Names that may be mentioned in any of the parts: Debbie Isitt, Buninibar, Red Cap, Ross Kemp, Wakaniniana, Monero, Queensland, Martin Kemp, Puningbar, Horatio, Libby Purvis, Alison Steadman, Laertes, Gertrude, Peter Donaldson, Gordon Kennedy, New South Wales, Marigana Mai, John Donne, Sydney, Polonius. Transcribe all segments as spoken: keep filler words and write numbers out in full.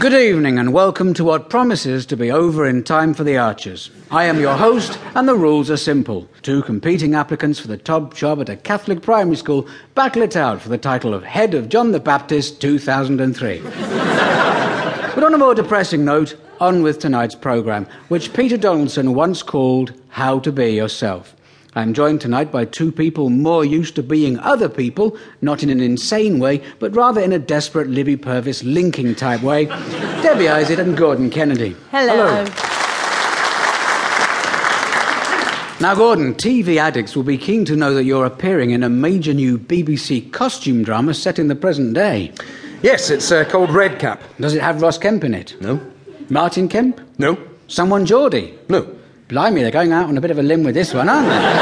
Good evening and welcome to what promises to be over in time for the Archers. I am your host and the rules are simple. Two competing applicants for the top job at a Catholic primary school battle it out for the title of Head of John the Baptist two thousand three. But on a more depressing note, on with tonight's programme, which Peter Donaldson once called How to Be Yourself. I'm joined tonight by two people more used to being other people, not in an insane way, but rather in a desperate Libby Purvis linking type way, Debbie Isitt and Gordon Kennedy. Hello. Hello. Now, Gordon, T V addicts will be keen to know that you're appearing in a major new B B C costume drama set in the present day. Yes, it's uh, called Red Cap. Does it have Ross Kemp in it? No. Martin Kemp? No. Someone Geordie? No. Blimey, they're going out on a bit of a limb with this one, aren't they?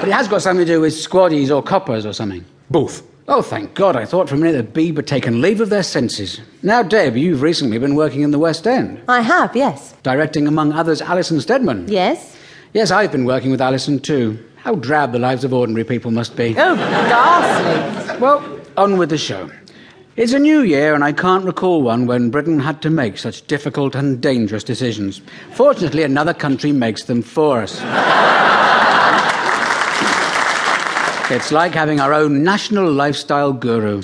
But it has got something to do with squaddies or coppers or something. Both. Oh, thank God. I thought for a minute that Beeb had taken leave of their senses. Now, Deb, you've recently been working in the West End. I have, yes. Directing, among others, Alison Steadman. Yes. Yes, I've been working with Alison too. How drab the lives of ordinary people must be. Oh, ghastly. Well, on with the show. It's a new year, and I can't recall one when Britain had to make such difficult and dangerous decisions. Fortunately, another country makes them for us. It's like having our own national lifestyle guru.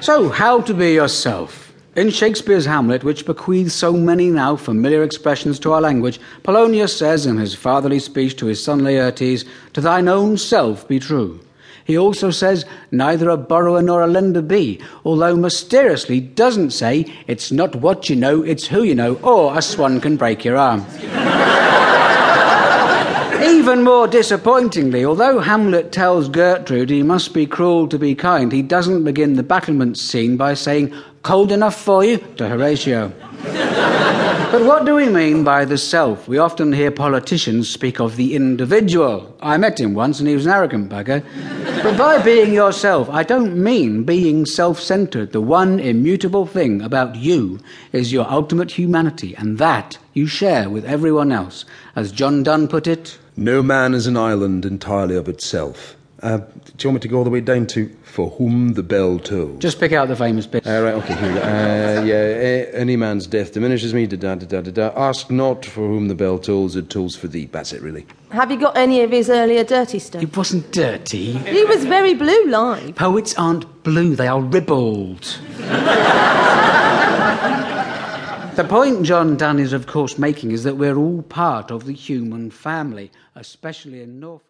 So, how to be yourself. In Shakespeare's Hamlet, which bequeaths so many now familiar expressions to our language, Polonius says in his fatherly speech to his son Laertes, "To thine own self be true." He also says, neither a borrower nor a lender be, although mysteriously doesn't say, it's not what you know, it's who you know, or a swan can break your arm. Even more disappointingly, although Hamlet tells Gertrude he must be cruel to be kind, he doesn't begin the battlement scene by saying, cold enough for you, to Horatio. But what do we mean by the self? We often hear politicians speak of the individual. I met him once and he was an arrogant bugger. But by being yourself, I don't mean being self-centred. The one immutable thing about you is your ultimate humanity, and that you share with everyone else. As John Donne put it, no man is an island entirely of itself. Uh, do you want me to go all the way down to for whom the bell tolls? Just pick out the famous bit. Uh, right, okay, here we go. Uh, yeah, any man's death diminishes me, da-da-da-da-da. Ask not for whom the bell tolls, it tolls for thee. That's it, really. Have you got any of his earlier dirty stuff? It wasn't dirty. He was very blue live. Poets aren't blue, they are ribald. The point John Donne is, of course, making is that we're all part of the human family, especially in Norfolk.